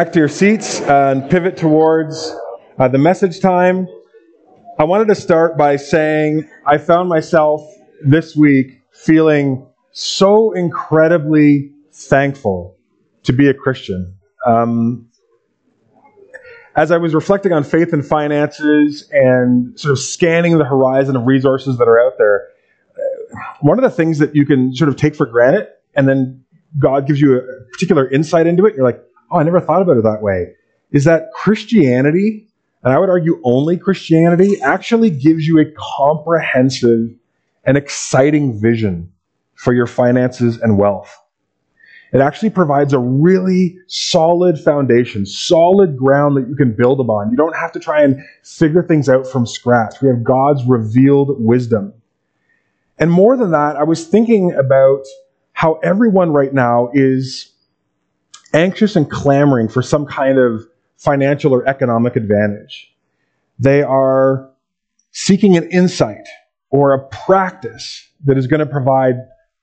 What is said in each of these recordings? Back to your seats and pivot towards the message time. I wanted to start by saying I found myself this week feeling so incredibly thankful to be a Christian. As I was reflecting on faith and finances and sort of scanning the horizon of resources that are out there, one of the things that you can sort of take for granted, and then God gives you a particular insight into it, and you're like, oh, I never thought about it that way, is that Christianity, and I would argue only Christianity, actually gives you a comprehensive and exciting vision for your finances and wealth. It actually provides a really solid foundation, solid ground that you can build upon. You don't have to try and figure things out from scratch. We have God's revealed wisdom. And more than that, I was thinking about how everyone right now is anxious and clamoring for some kind of financial or economic advantage. They are seeking an insight or a practice that is going to provide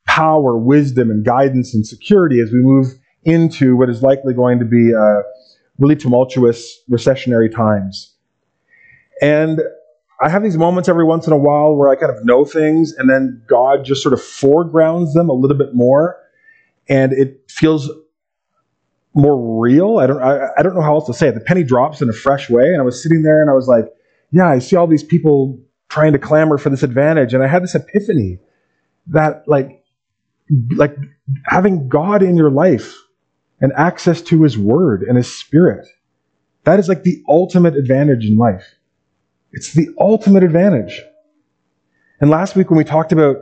power, wisdom, and guidance and security as we move into what is likely going to be really tumultuous recessionary times. And I have these moments every once in a while where I kind of know things, and then God just sort of foregrounds them a little bit more, and it feels more real. I don't know how else to say it. The penny drops in a fresh way, and I was sitting there, and I was like, yeah, I see all these people trying to clamor for this advantage, and I had this epiphany that like having God in your life and access to His Word and His Spirit, that is like the ultimate advantage in life. It's the ultimate advantage. And last week when we talked about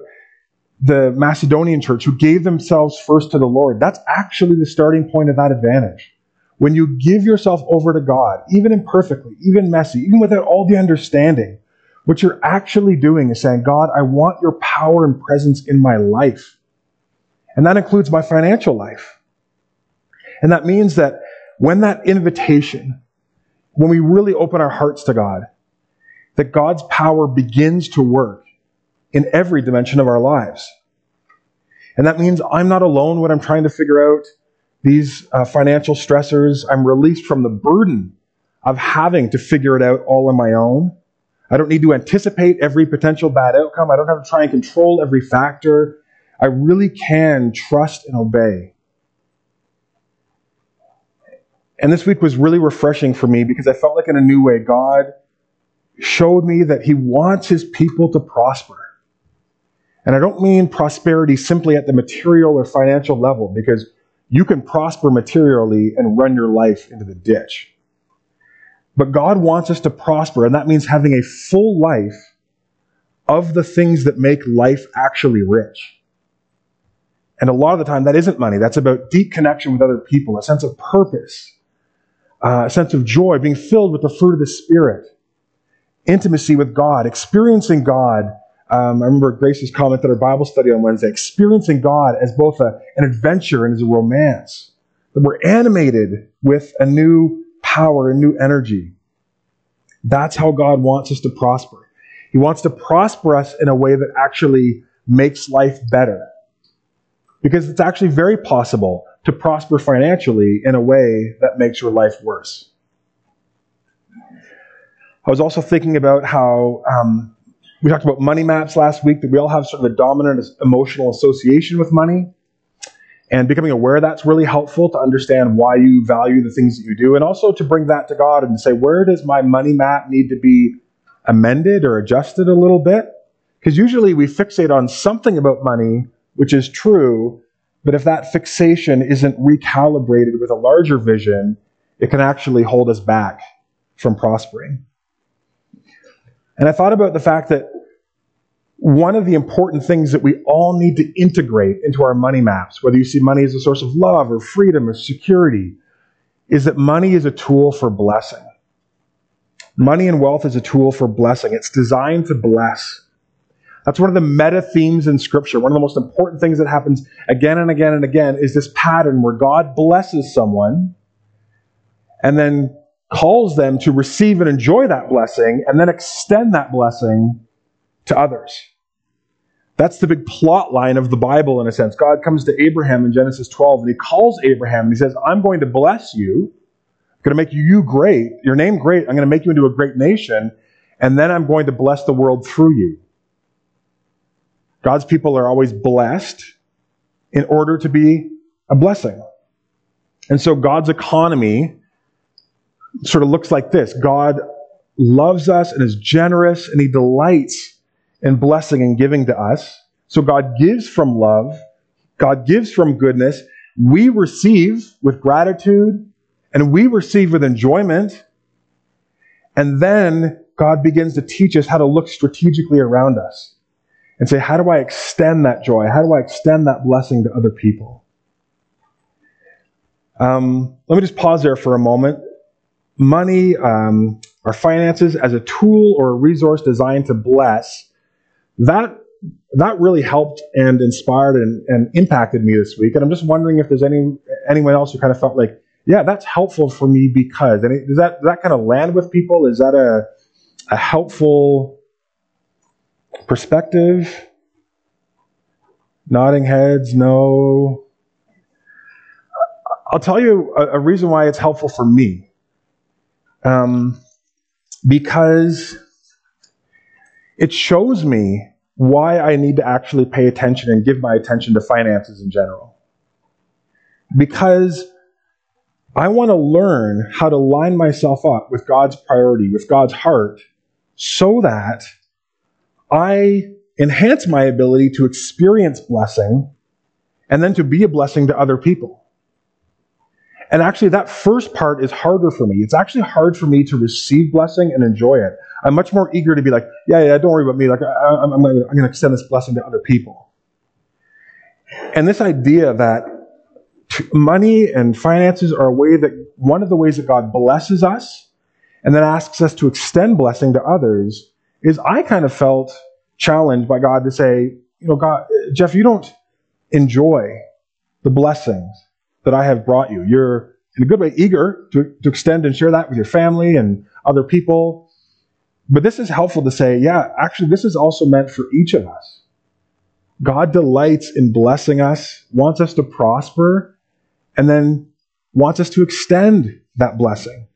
the Macedonian church who gave themselves first to the Lord, that's actually the starting point of that advantage. When you give yourself over to God, even imperfectly, even messy, even without all the understanding, what you're actually doing is saying, God, I want your power and presence in my life. And that includes my financial life. And that means that when that invitation, when we really open our hearts to God, that God's power begins to work in every dimension of our lives. And that means I'm not alone when I'm trying to figure out these financial stressors. I'm released from the burden of having to figure it out all on my own. I don't need to anticipate every potential bad outcome. I don't have to try and control every factor. I really can trust and obey. And this week was really refreshing for me because I felt like in a new way, God showed me that He wants His people to prosper. And I don't mean prosperity simply at the material or financial level, because you can prosper materially and run your life into the ditch. But God wants us to prosper, and that means having a full life of the things that make life actually rich. And a lot of the time, that isn't money. That's about deep connection with other people, a sense of purpose, a sense of joy, being filled with the fruit of the Spirit, intimacy with God, experiencing God. I remember Grace's comment at our Bible study on Wednesday, experiencing God as both an adventure and as a romance, that we're animated with a new power and new energy. That's how God wants us to prosper. He wants to prosper us in a way that actually makes life better. Because it's actually very possible to prosper financially in a way that makes your life worse. I was also thinking about how we talked about money maps last week, that we all have sort of a dominant emotional association with money. And becoming aware of that's really helpful to understand why you value the things that you do, and also to bring that to God and say, where does my money map need to be amended or adjusted a little bit? Because usually we fixate on something about money, which is true, but if that fixation isn't recalibrated with a larger vision, it can actually hold us back from prospering. And I thought about the fact that one of the important things that we all need to integrate into our money maps, whether you see money as a source of love or freedom or security, is that money is a tool for blessing. Money and wealth is a tool for blessing. It's designed to bless. That's one of the meta themes in Scripture. One of the most important things that happens again and again and again is this pattern where God blesses someone and then calls them to receive and enjoy that blessing and then extend that blessing to others. That's the big plot line of the Bible, in a sense. God comes to Abraham in Genesis 12, and He calls Abraham, and He says, I'm going to bless you, going to make you great, your name great. I'm going to make you into a great nation, and then I'm going to bless the world through you. God's people are always blessed in order to be a blessing. And so God's economy sort of looks like this. God loves us and is generous, and he delights in blessing and giving to us. So God gives from love. God gives from goodness. We receive with gratitude, and we receive with enjoyment. And then God begins to teach us how to look strategically around us and say, how do I extend that joy? How do I extend that blessing to other people? Let me just pause there for a moment. Money, our finances as a tool or a resource designed to bless, that really helped and inspired and impacted me this week. And I'm just wondering if there's anyone else who kind of felt like, yeah, that's helpful for me because, and does that kind of land with people? Is that a helpful perspective? Nodding heads, no. I'll tell you a reason why it's helpful for me. Because it shows me why I need to actually pay attention and give my attention to finances in general. Because I want to learn how to line myself up with God's priority, with God's heart, so that I enhance my ability to experience blessing and then to be a blessing to other people. And actually, that first part is harder for me. It's actually hard for me to receive blessing and enjoy it. I'm much more eager to be like, yeah, don't worry about me. Like, I'm going to extend this blessing to other people. And this idea that money and finances are one of the ways that God blesses us and then asks us to extend blessing to others is, I kind of felt challenged by God to say, you know, God, Jeff, you don't enjoy the blessings that I have brought you. You're, in a good way, eager to extend and share that with your family and other people. But this is helpful to say, yeah, actually, this is also meant for each of us. God delights in blessing us, wants us to prosper, and then wants us to extend that blessing.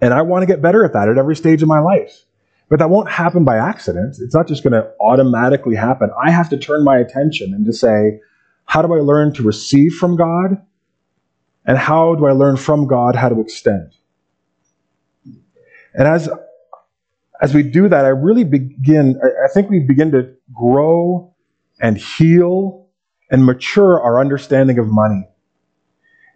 And I want to get better at that at every stage of my life. But that won't happen by accident. It's not just going to automatically happen. I have to turn my attention and to say, how do I learn to receive from God? And how do I learn from God how to extend? And as we do that, I think we begin to grow and heal and mature our understanding of money.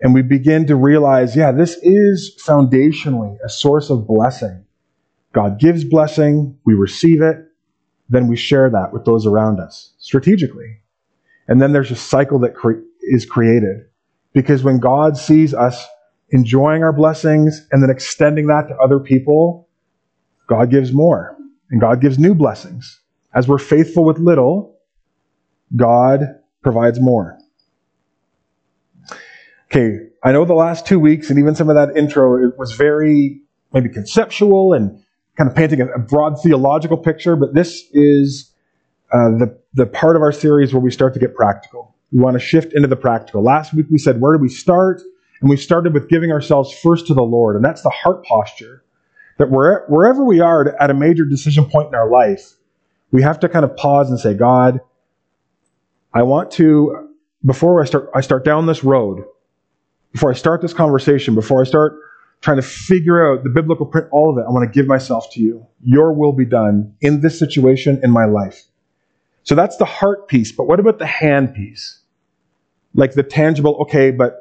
And we begin to realize, yeah, this is foundationally a source of blessing. God gives blessing, we receive it, then we share that with those around us strategically. And then there's a cycle that is created. Because when God sees us enjoying our blessings and then extending that to other people, God gives more. And God gives new blessings. As we're faithful with little, God provides more. Okay, I know the last 2 weeks, and even some of that intro, it was very maybe conceptual and kind of painting a broad theological picture, but this is the part of our series where we start to get practical. We want to shift into the practical. Last week we said, where do we start? And we started with giving ourselves first to the Lord. And that's the heart posture. That wherever we are at a major decision point in our life, we have to kind of pause and say, God, I want to, before I start down this road, before I start this conversation, before I start trying to figure out the biblical print, all of it, I want to give myself to you. Your will be done in this situation, in my life. So that's the heart piece, but what about the hand piece? Like the tangible, okay, but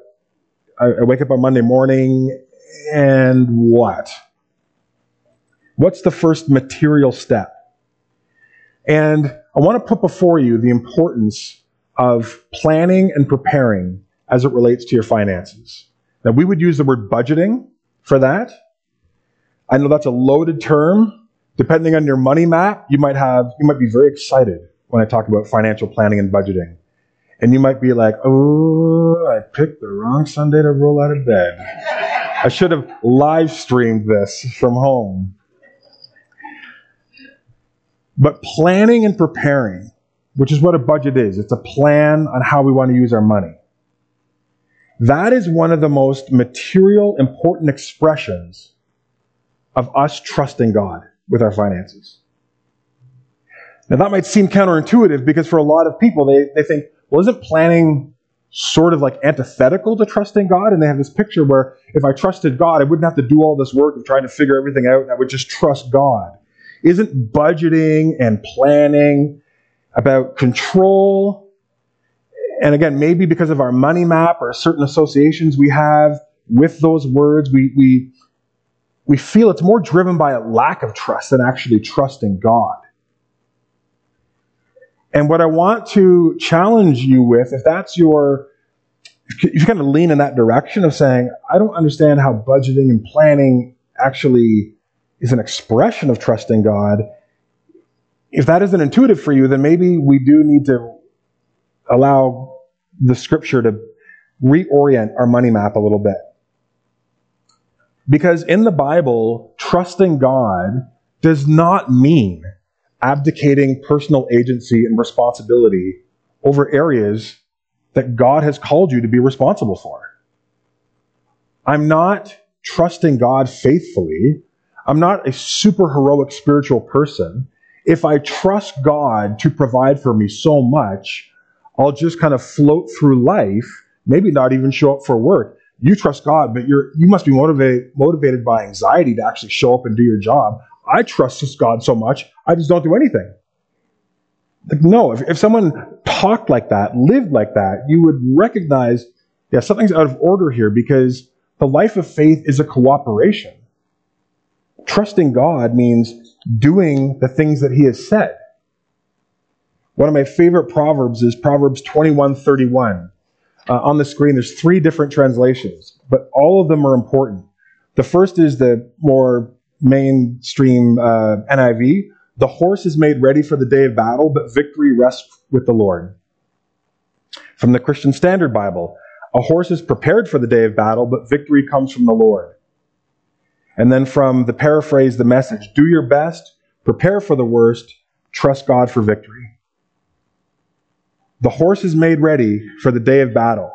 I wake up on Monday morning, and what? What's the first material step? And I want to put before you the importance of planning and preparing as it relates to your finances. Now, we would use the word budgeting for that. I know that's a loaded term. Depending on your money map, you might be very excited when I talk about financial planning and budgeting. And you might be like, oh, I picked the wrong Sunday to roll out of bed. I should have live streamed this from home. But planning and preparing, which is what a budget is, it's a plan on how we want to use our money. That is one of the most material, important expressions of us trusting God with our finances. Now, that might seem counterintuitive because for a lot of people, they think, well, isn't planning sort of like antithetical to trusting God? And they have this picture where if I trusted God, I wouldn't have to do all this work of trying to figure everything out, and I would just trust God. Isn't budgeting and planning about control? And again, maybe because of our money map or certain associations we have with those words, we feel it's more driven by a lack of trust than actually trusting God. And what I want to challenge you with, if that's if you kind of lean in that direction of saying, I don't understand how budgeting and planning actually is an expression of trusting God. If that isn't intuitive for you, then maybe we do need to allow the scripture to reorient our money map a little bit. Because in the Bible, trusting God does not mean abdicating personal agency and responsibility over areas that God has called you to be responsible for. I'm not trusting God faithfully. I'm not a super heroic spiritual person. If I trust God to provide for me so much, I'll just kind of float through life, maybe not even show up for work. You trust God, but you must be motivated by anxiety to actually show up and do your job. I trust God so much, I just don't do anything. Like, no, if someone talked like that, lived like that, you would recognize, yeah, something's out of order here, because the life of faith is a cooperation. Trusting God means doing the things that He has said. One of my favorite proverbs is Proverbs 21:31. On the screen, there's three different translations, but all of them are important. The first is the more mainstream NIV. The horse is made ready for the day of battle, but victory rests with the Lord. From the Christian Standard Bible, a horse is prepared for the day of battle, but victory comes from the Lord. And then from the paraphrase, the message, do your best, prepare for the worst, trust God for victory. The horse is made ready for the day of battle.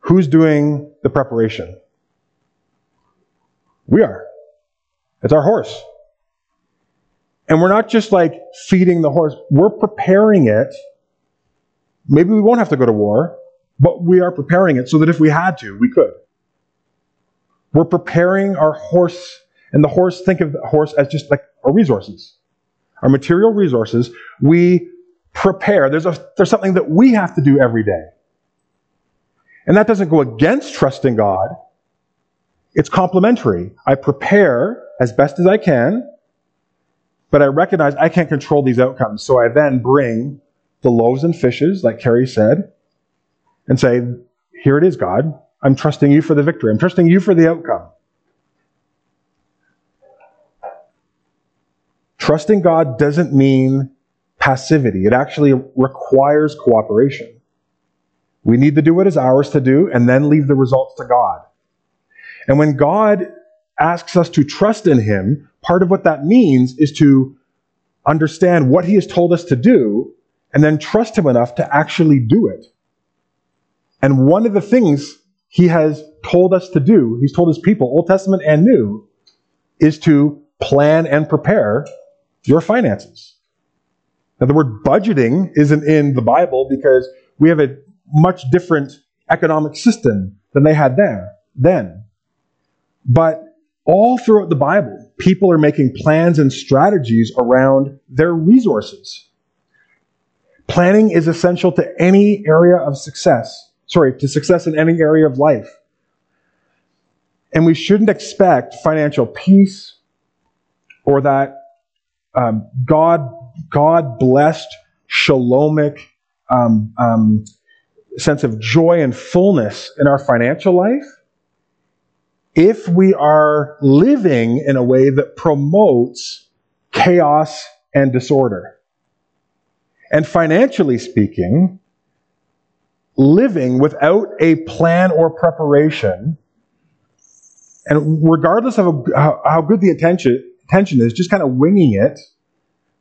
Who's doing the preparation? We are. It's our horse. And we're not just like feeding the horse. We're preparing it. Maybe we won't have to go to war, but we are preparing it so that if we had to, we could. We're preparing our horse, and the horse, think of the horse as just like our resources, our material resources. We prepare. There's something that we have to do every day. And that doesn't go against trusting God. It's complementary. I prepare as best as I can, but I recognize I can't control these outcomes. So I then bring the loaves and fishes, like Carrie said, and say, here it is, God. I'm trusting you for the victory. I'm trusting you for the outcome. Trusting God doesn't mean passivity. It actually requires cooperation. We need to do what is ours to do and then leave the results to God. And when God asks us to trust in Him, part of what that means is to understand what He has told us to do and then trust Him enough to actually do it. And one of the things He has told us to do, He's told His people, Old Testament and New, is to plan and prepare your finances. Now, the word budgeting isn't in the Bible because we have a much different economic system than they had then. But all throughout the Bible, people are making plans and strategies around their resources. Planning is essential to any area of success. To success in any area of life. And we shouldn't expect financial peace or that God-blessed, shalomic sense of joy and fullness in our financial life if we are living in a way that promotes chaos and disorder. And financially speaking, living without a plan or preparation, and regardless of how good the intention is, just kind of winging it,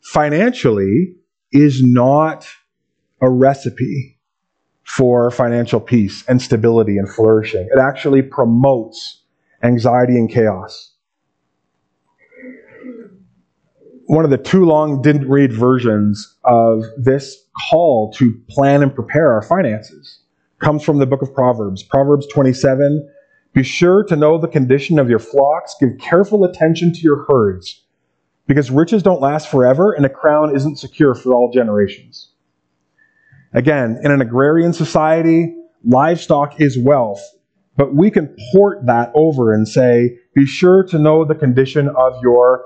financially is not a recipe for financial peace and stability and flourishing. It actually promotes anxiety and chaos. One of the too long didn't read versions of this call to plan and prepare our finances comes from the book of Proverbs. Proverbs 27, "Be sure to know the condition of your flocks. Give careful attention to your herds, because riches don't last forever and a crown isn't secure for all generations." Again, in an agrarian society, livestock is wealth, but we can port that over and say, be sure to know the condition of your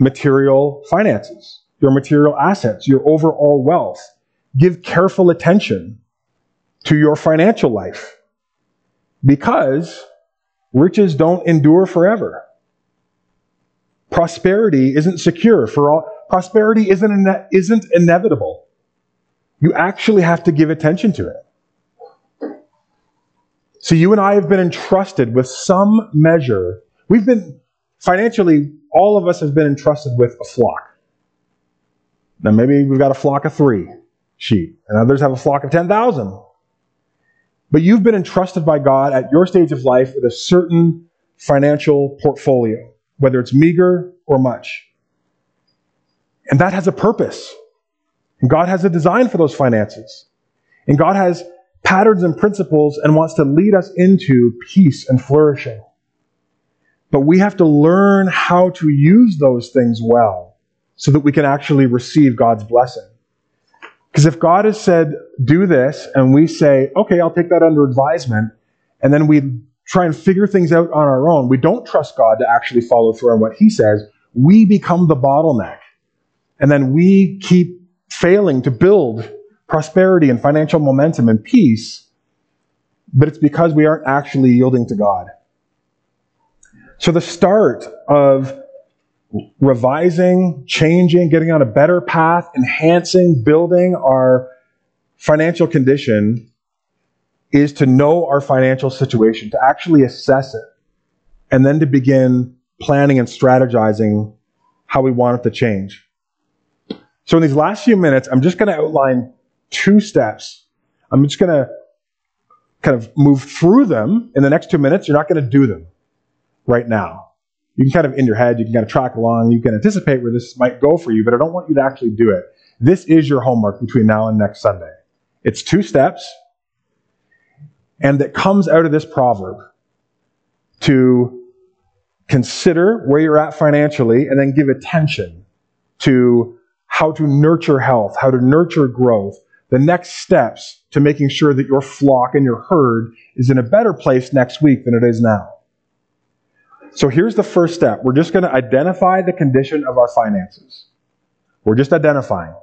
material finances, your material assets, your overall wealth. Give careful attention to your financial life, because riches don't endure forever. Prosperity isn't secure for all. Prosperity isn't inevitable. You actually have to give attention to it. So you and I have been entrusted with some measure. We've been, financially, all of us have been entrusted with a flock. Now maybe we've got a flock of 3 sheep, and others have a flock of 10,000. But you've been entrusted by God at your stage of life with a certain financial portfolio, whether it's meager or much. And that has a purpose. And God has a design for those finances. And God has patterns and principles and wants to lead us into peace and flourishing. But we have to learn how to use those things well so that we can actually receive God's blessing. Because if God has said, do this, and we say, okay, I'll take that under advisement, and then we try and figure things out on our own, we don't trust God to actually follow through on what He says, we become the bottleneck. And then we keep failing to build prosperity and financial momentum and peace, but it's because we aren't actually yielding to God. So the start of revising, changing, getting on a better path, enhancing, building our financial condition is to know our financial situation, to actually assess it, and then to begin planning and strategizing how we want it to change. So in these last few minutes, I'm just going to outline 2 steps. I'm just going to kind of move through them in the next 2 minutes. You're not going to do them right now. You can kind of in your head, you can kind of track along, you can anticipate where this might go for you, but I don't want you to actually do it. This is your homework between now and next Sunday. It's 2 steps. And that comes out of this proverb, to consider where you're at financially and then give attention to how to nurture health, how to nurture growth, the next steps to making sure that your flock and your herd is in a better place next week than it is now. So here's the first step. We're just going to identify the condition of our finances. We're just identifying.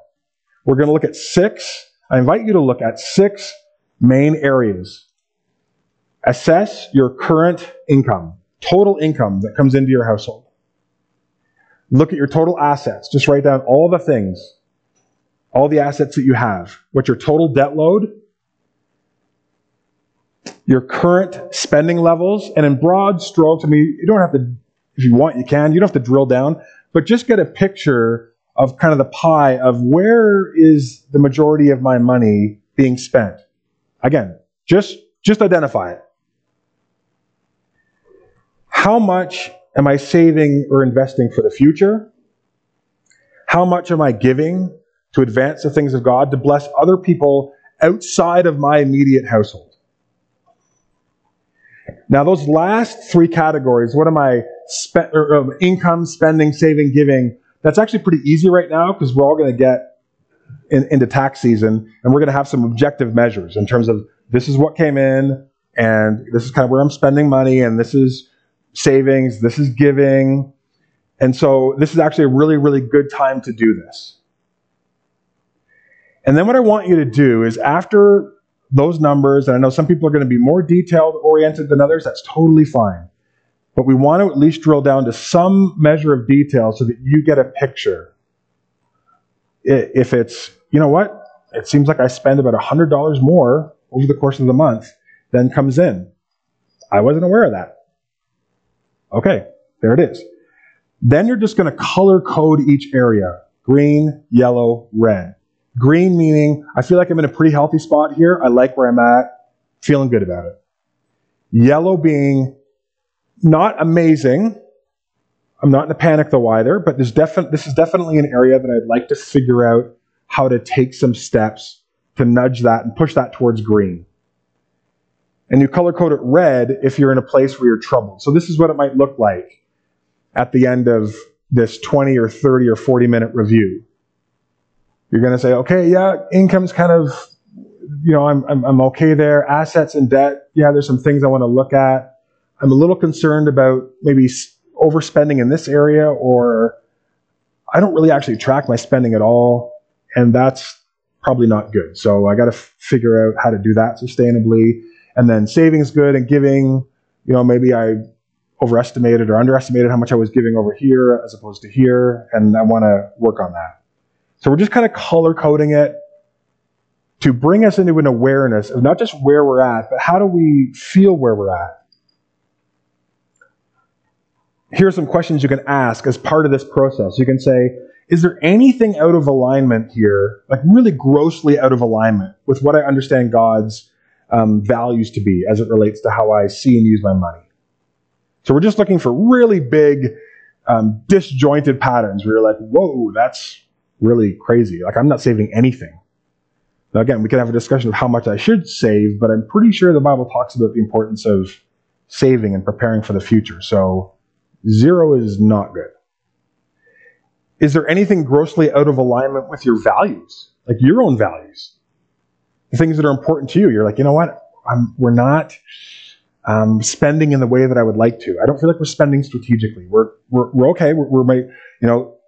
We're going to look at 6. I invite you to look at 6 main areas. Assess your current income, total income that comes into your household. Look at your total assets. Just write down all the things, all the assets that you have. What's your total debt load? Your current spending levels. And in broad strokes, I mean, you don't have to, if you want, you can. You don't have to drill down. But just get a picture of kind of the pie of where is the majority of my money being spent. Again, just identify it. How much am I saving or investing for the future? How much am I giving to advance the things of God, to bless other people outside of my immediate household? Now, those last 3 categories, what am I, income, spending, saving, giving, that's actually pretty easy right now because we're all going to get into tax season, and we're going to have some objective measures in terms of this is what came in, and this is kind of where I'm spending money, and this is savings, this is giving. And so this is actually a really, really good time to do this. And then what I want you to do is after those numbers, and I know some people are going to be more detailed oriented than others, that's totally fine. But we want to at least drill down to some measure of detail so that you get a picture. If it's, you know what, it seems like I spend about $100 more over the course of the month than comes in. I wasn't aware of that. Okay, there it is. Then you're just going to color code each area. Green, yellow, red. Green meaning I feel like I'm in a pretty healthy spot here. I like where I'm at, feeling good about it. Yellow being not amazing. I'm not in a panic though either, but this is definitely an area that I'd like to figure out how to take some steps to nudge that and push that towards green. And you color code it red if you're in a place where you're troubled. So this is what it might look like at the end of this 20 or 30 or 40 minute review. You're going to say, okay, yeah, income's kind of, you know, I'm okay there. Assets and debt, yeah, there's some things I want to look at. I'm a little concerned about maybe overspending in this area, or I don't really actually track my spending at all, and that's probably not good. So I got to figure out how to do that sustainably. And then saving is good, and giving, you know, maybe I overestimated or underestimated how much I was giving over here as opposed to here, and I want to work on that. So we're just kind of color coding it to bring us into an awareness of not just where we're at, but how do we feel where we're at? Here are some questions you can ask as part of this process. You can say, is there anything out of alignment here, like really grossly out of alignment with what I understand God's values to be as it relates to how I see and use my money? So we're just looking for really big, disjointed patterns where you're like, whoa, that's really crazy. Like, I'm not saving anything. Now, again, we can have a discussion of how much I should save, but I'm pretty sure the Bible talks about the importance of saving and preparing for the future. So 0 is not good. Is there anything grossly out of alignment with your values, like your own values? The things that are important to you. You're like, you know what? We're not spending in the way that I would like to. I don't feel like we're spending strategically. We're okay.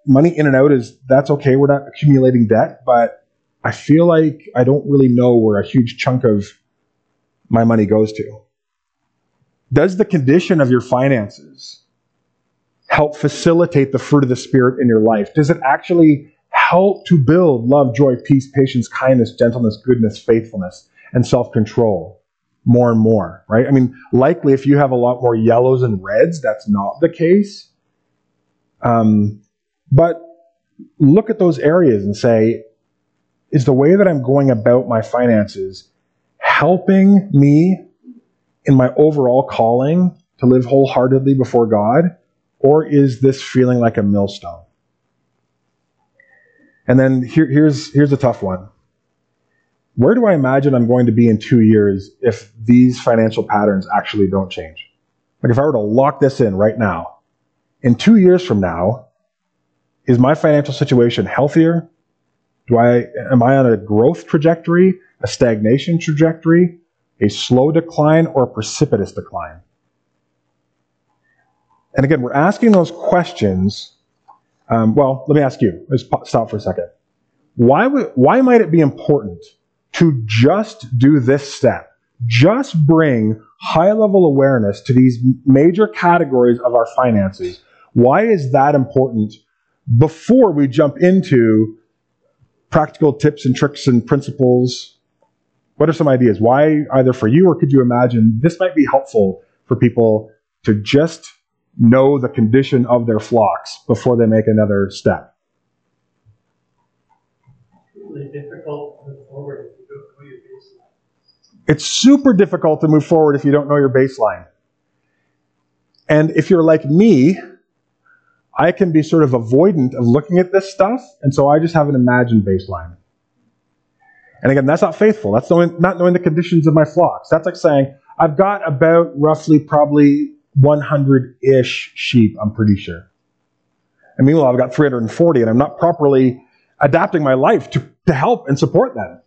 Money in and out that's okay. We're not accumulating debt, but I feel like I don't really know where a huge chunk of my money goes to. Does the condition of your finances help facilitate the fruit of the Spirit in your life? Does it actually help to build love, joy, peace, patience, kindness, gentleness, goodness, faithfulness, and self-control more and more, right? I mean, likely if you have a lot more yellows and reds, that's not the case. But look at those areas and say, is the way that I'm going about my finances helping me in my overall calling to live wholeheartedly before God? Or is this feeling like a millstone? And then here's a tough one. Where do I imagine I'm going to be in 2 years if these financial patterns actually don't change? Like, if I were to lock this in right now, in 2 years from now, is my financial situation healthier? Am I on a growth trajectory, a stagnation trajectory, a slow decline, or a precipitous decline? And again, we're asking those questions. Let me ask you. Let's stop for a second. Why might it be important to just do this step? Just bring high-level awareness to these major categories of our finances. Why is that important before we jump into practical tips and tricks and principles? What are some ideas? Why, either for you or could you imagine, this might be helpful for people to just know the condition of their flocks before they make another step? It's super difficult to move forward if you don't know your baseline. And if you're like me, I can be sort of avoidant of looking at this stuff, and so I just have an imagined baseline. And again, that's not faithful. That's not knowing the conditions of my flocks. That's like saying, I've got about roughly probably 100-ish sheep, I'm pretty sure. And meanwhile, I've got 340, and I'm not properly adapting my life to help and support them.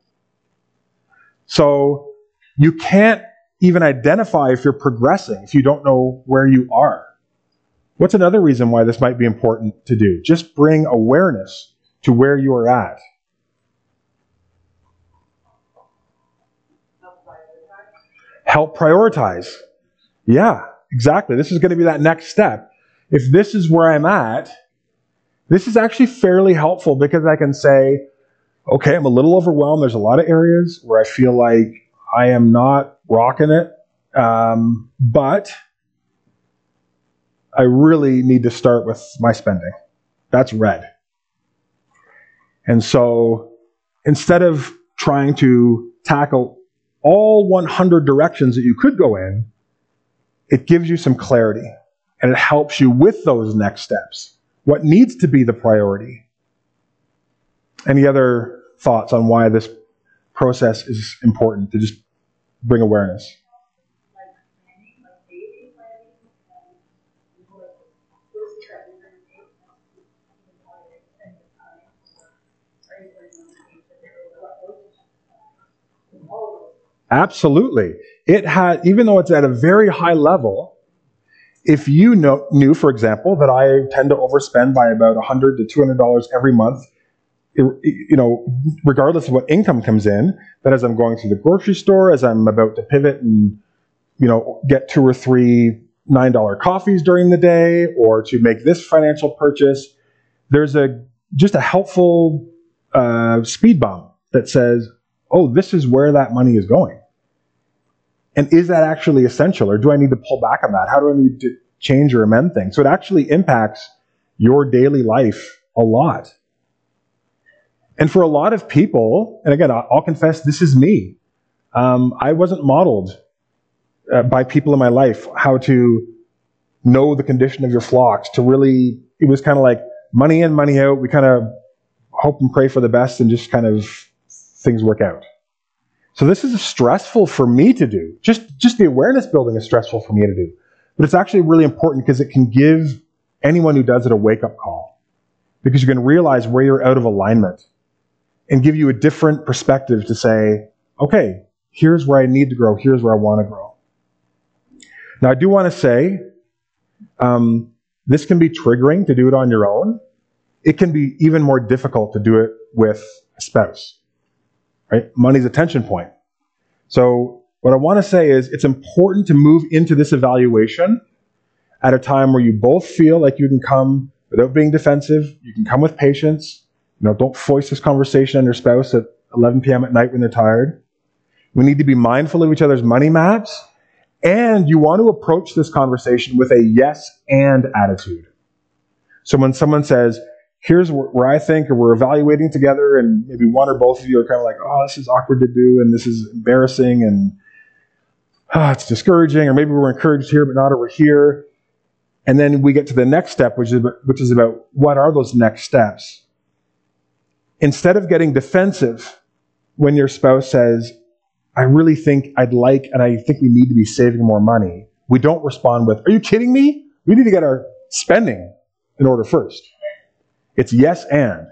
So you can't even identify if you're progressing if you don't know where you are. What's another reason why this might be important to do? Just bring awareness to where you are at. Help prioritize. Yeah. Exactly. This is going to be that next step. If this is where I'm at, this is actually fairly helpful because I can say, okay, I'm a little overwhelmed. There's a lot of areas where I feel like I am not rocking it. But I really need to start with my spending. That's red. And so instead of trying to tackle all 100 directions that you could go in, it gives you some clarity, and it helps you with those next steps. What needs to be the priority? Any other thoughts on why this process is important to just bring awareness? Absolutely. It had, even though it's at a very high level, if you knew, for example, that I tend to overspend by about $100 to $200 every month, regardless of what income comes in, that as I'm going through the grocery store, as I'm about to pivot and, get 2 or 3 $9 coffees during the day, or to make this financial purchase, there's just a helpful speed bump that says, oh, this is where that money is going. And is that actually essential, or do I need to pull back on that? How do I need to change or amend things? So it actually impacts your daily life a lot. And for a lot of people, and again, I'll confess, this is me. I wasn't modeled by people in my life how to know the condition of your flocks, to really, it was kind of like money in, money out. We kind of hope and pray for the best and just kind of things work out. So this is stressful for me to do. Just the awareness building is stressful for me to do. But it's actually really important because it can give anyone who does it a wake-up call, because you can realize where you're out of alignment and give you a different perspective to say, okay, here's where I need to grow, here's where I want to grow. Now, I do want to say, this can be triggering to do it on your own. It can be even more difficult to do it with a spouse. Right? Money's a tension point. So what I want to say is it's important to move into this evaluation at a time where you both feel like you can come without being defensive, you can come with patience. Don't foist this conversation on your spouse at 11 p.m. at night when they're tired. We need to be mindful of each other's money maps, and you want to approach this conversation with a yes and attitude. So when someone says, here's where I think, or we're evaluating together, and maybe one or both of you are kind of like, oh, this is awkward to do, and this is embarrassing, and it's discouraging, or maybe we're encouraged here but not over here. And then we get to the next step, which is about what are those next steps. Instead of getting defensive when your spouse says, I really think I think we need to be saving more money, we don't respond with, are you kidding me? We need to get our spending in order first. It's yes and.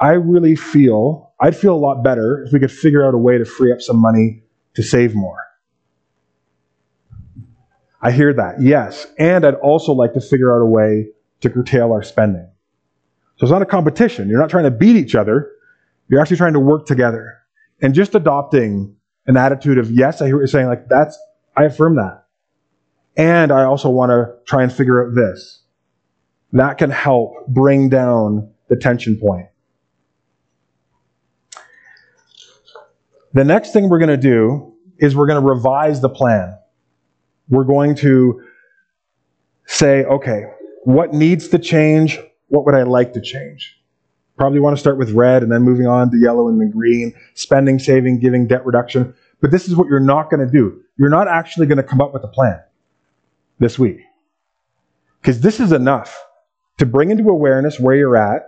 I'd feel a lot better if we could figure out a way to free up some money to save more. I hear that, yes. And I'd also like to figure out a way to curtail our spending. So it's not a competition. You're not trying to beat each other. You're actually trying to work together. And just adopting an attitude of, yes, I hear what you're saying, like I affirm that. And I also want to try and figure out this. That can help bring down the tension point. The next thing we're going to do is we're going to revise the plan. We're going to say, okay, what needs to change? What would I like to change? Probably want to start with red and then moving on to yellow and then green, spending, saving, giving, debt reduction. But this is what you're not going to do. You're not actually going to come up with a plan this week, because this is enough to bring into awareness where you're at,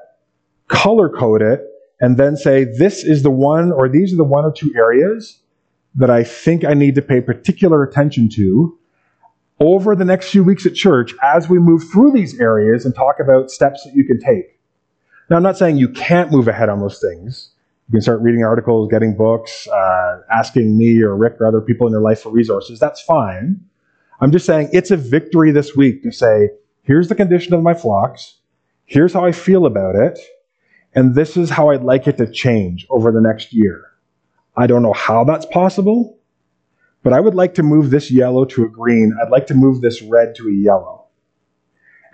color code it, and then say, this is the one, or these are the 1 or 2 areas that I think I need to pay particular attention to over the next few weeks at church as we move through these areas and talk about steps that you can take. Now, I'm not saying you can't move ahead on those things. You can start reading articles, getting books, asking me or Rick or other people in your life for resources. That's fine. I'm just saying it's a victory this week to say, here's the condition of my flocks, here's how I feel about it, and this is how I'd like it to change over the next year. I don't know how that's possible, but I would like to move this yellow to a green. I'd like to move this red to a yellow.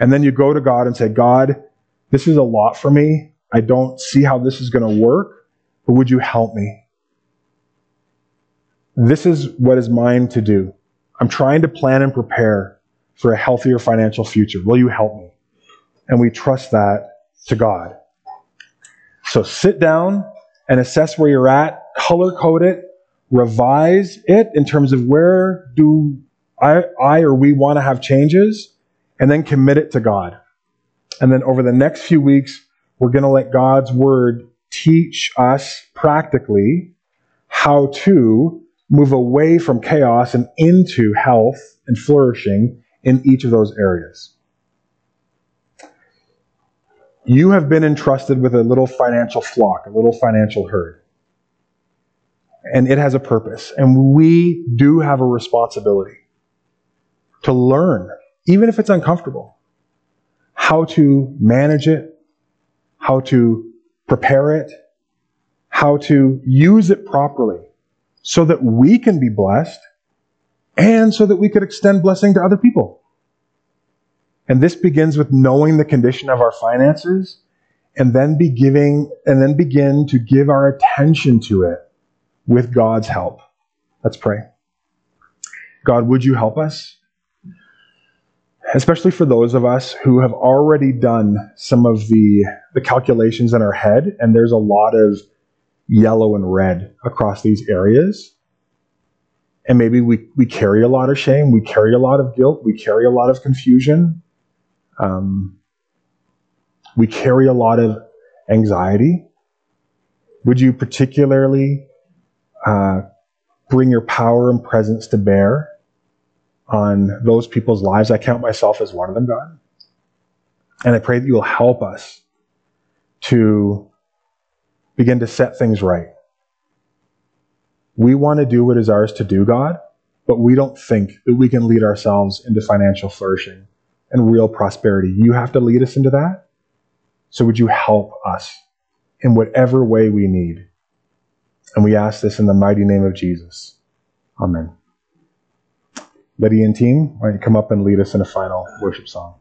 And then you go to God and say, God, this is a lot for me. I don't see how this is going to work, but would you help me? This is what is mine to do. I'm trying to plan and prepare for a healthier financial future. Will you help me? And we trust that to God. So sit down and assess where you're at, color-code it, revise it in terms of where do I or we want to have changes, and then commit it to God. And then over the next few weeks, we're going to let God's word teach us practically how to move away from chaos and into health and flourishing in each of those areas. You have been entrusted with a little financial flock, a little financial herd. And it has a purpose. And we do have a responsibility to learn, even if it's uncomfortable, how to manage it, how to prepare it, how to use it properly so that we can be blessed and so that we could extend blessing to other people. And this begins with knowing the condition of our finances and then begin to give our attention to it with God's help. Let's pray. God, would you help us? Especially for those of us who have already done some of the calculations in our head, and there's a lot of yellow and red across these areas. And maybe we carry a lot of shame, we carry a lot of guilt, we carry a lot of confusion, we carry a lot of anxiety. Would you particularly bring your power and presence to bear on those people's lives? I count myself as one of them, God. And I pray that you will help us to begin to set things right. We want to do what is ours to do, God, but we don't think that we can lead ourselves into financial flourishing and real prosperity. You have to lead us into that. So would you help us in whatever way we need? And we ask this in the mighty name of Jesus. Amen. Lydia and team, why don't you come up and lead us in a final worship song?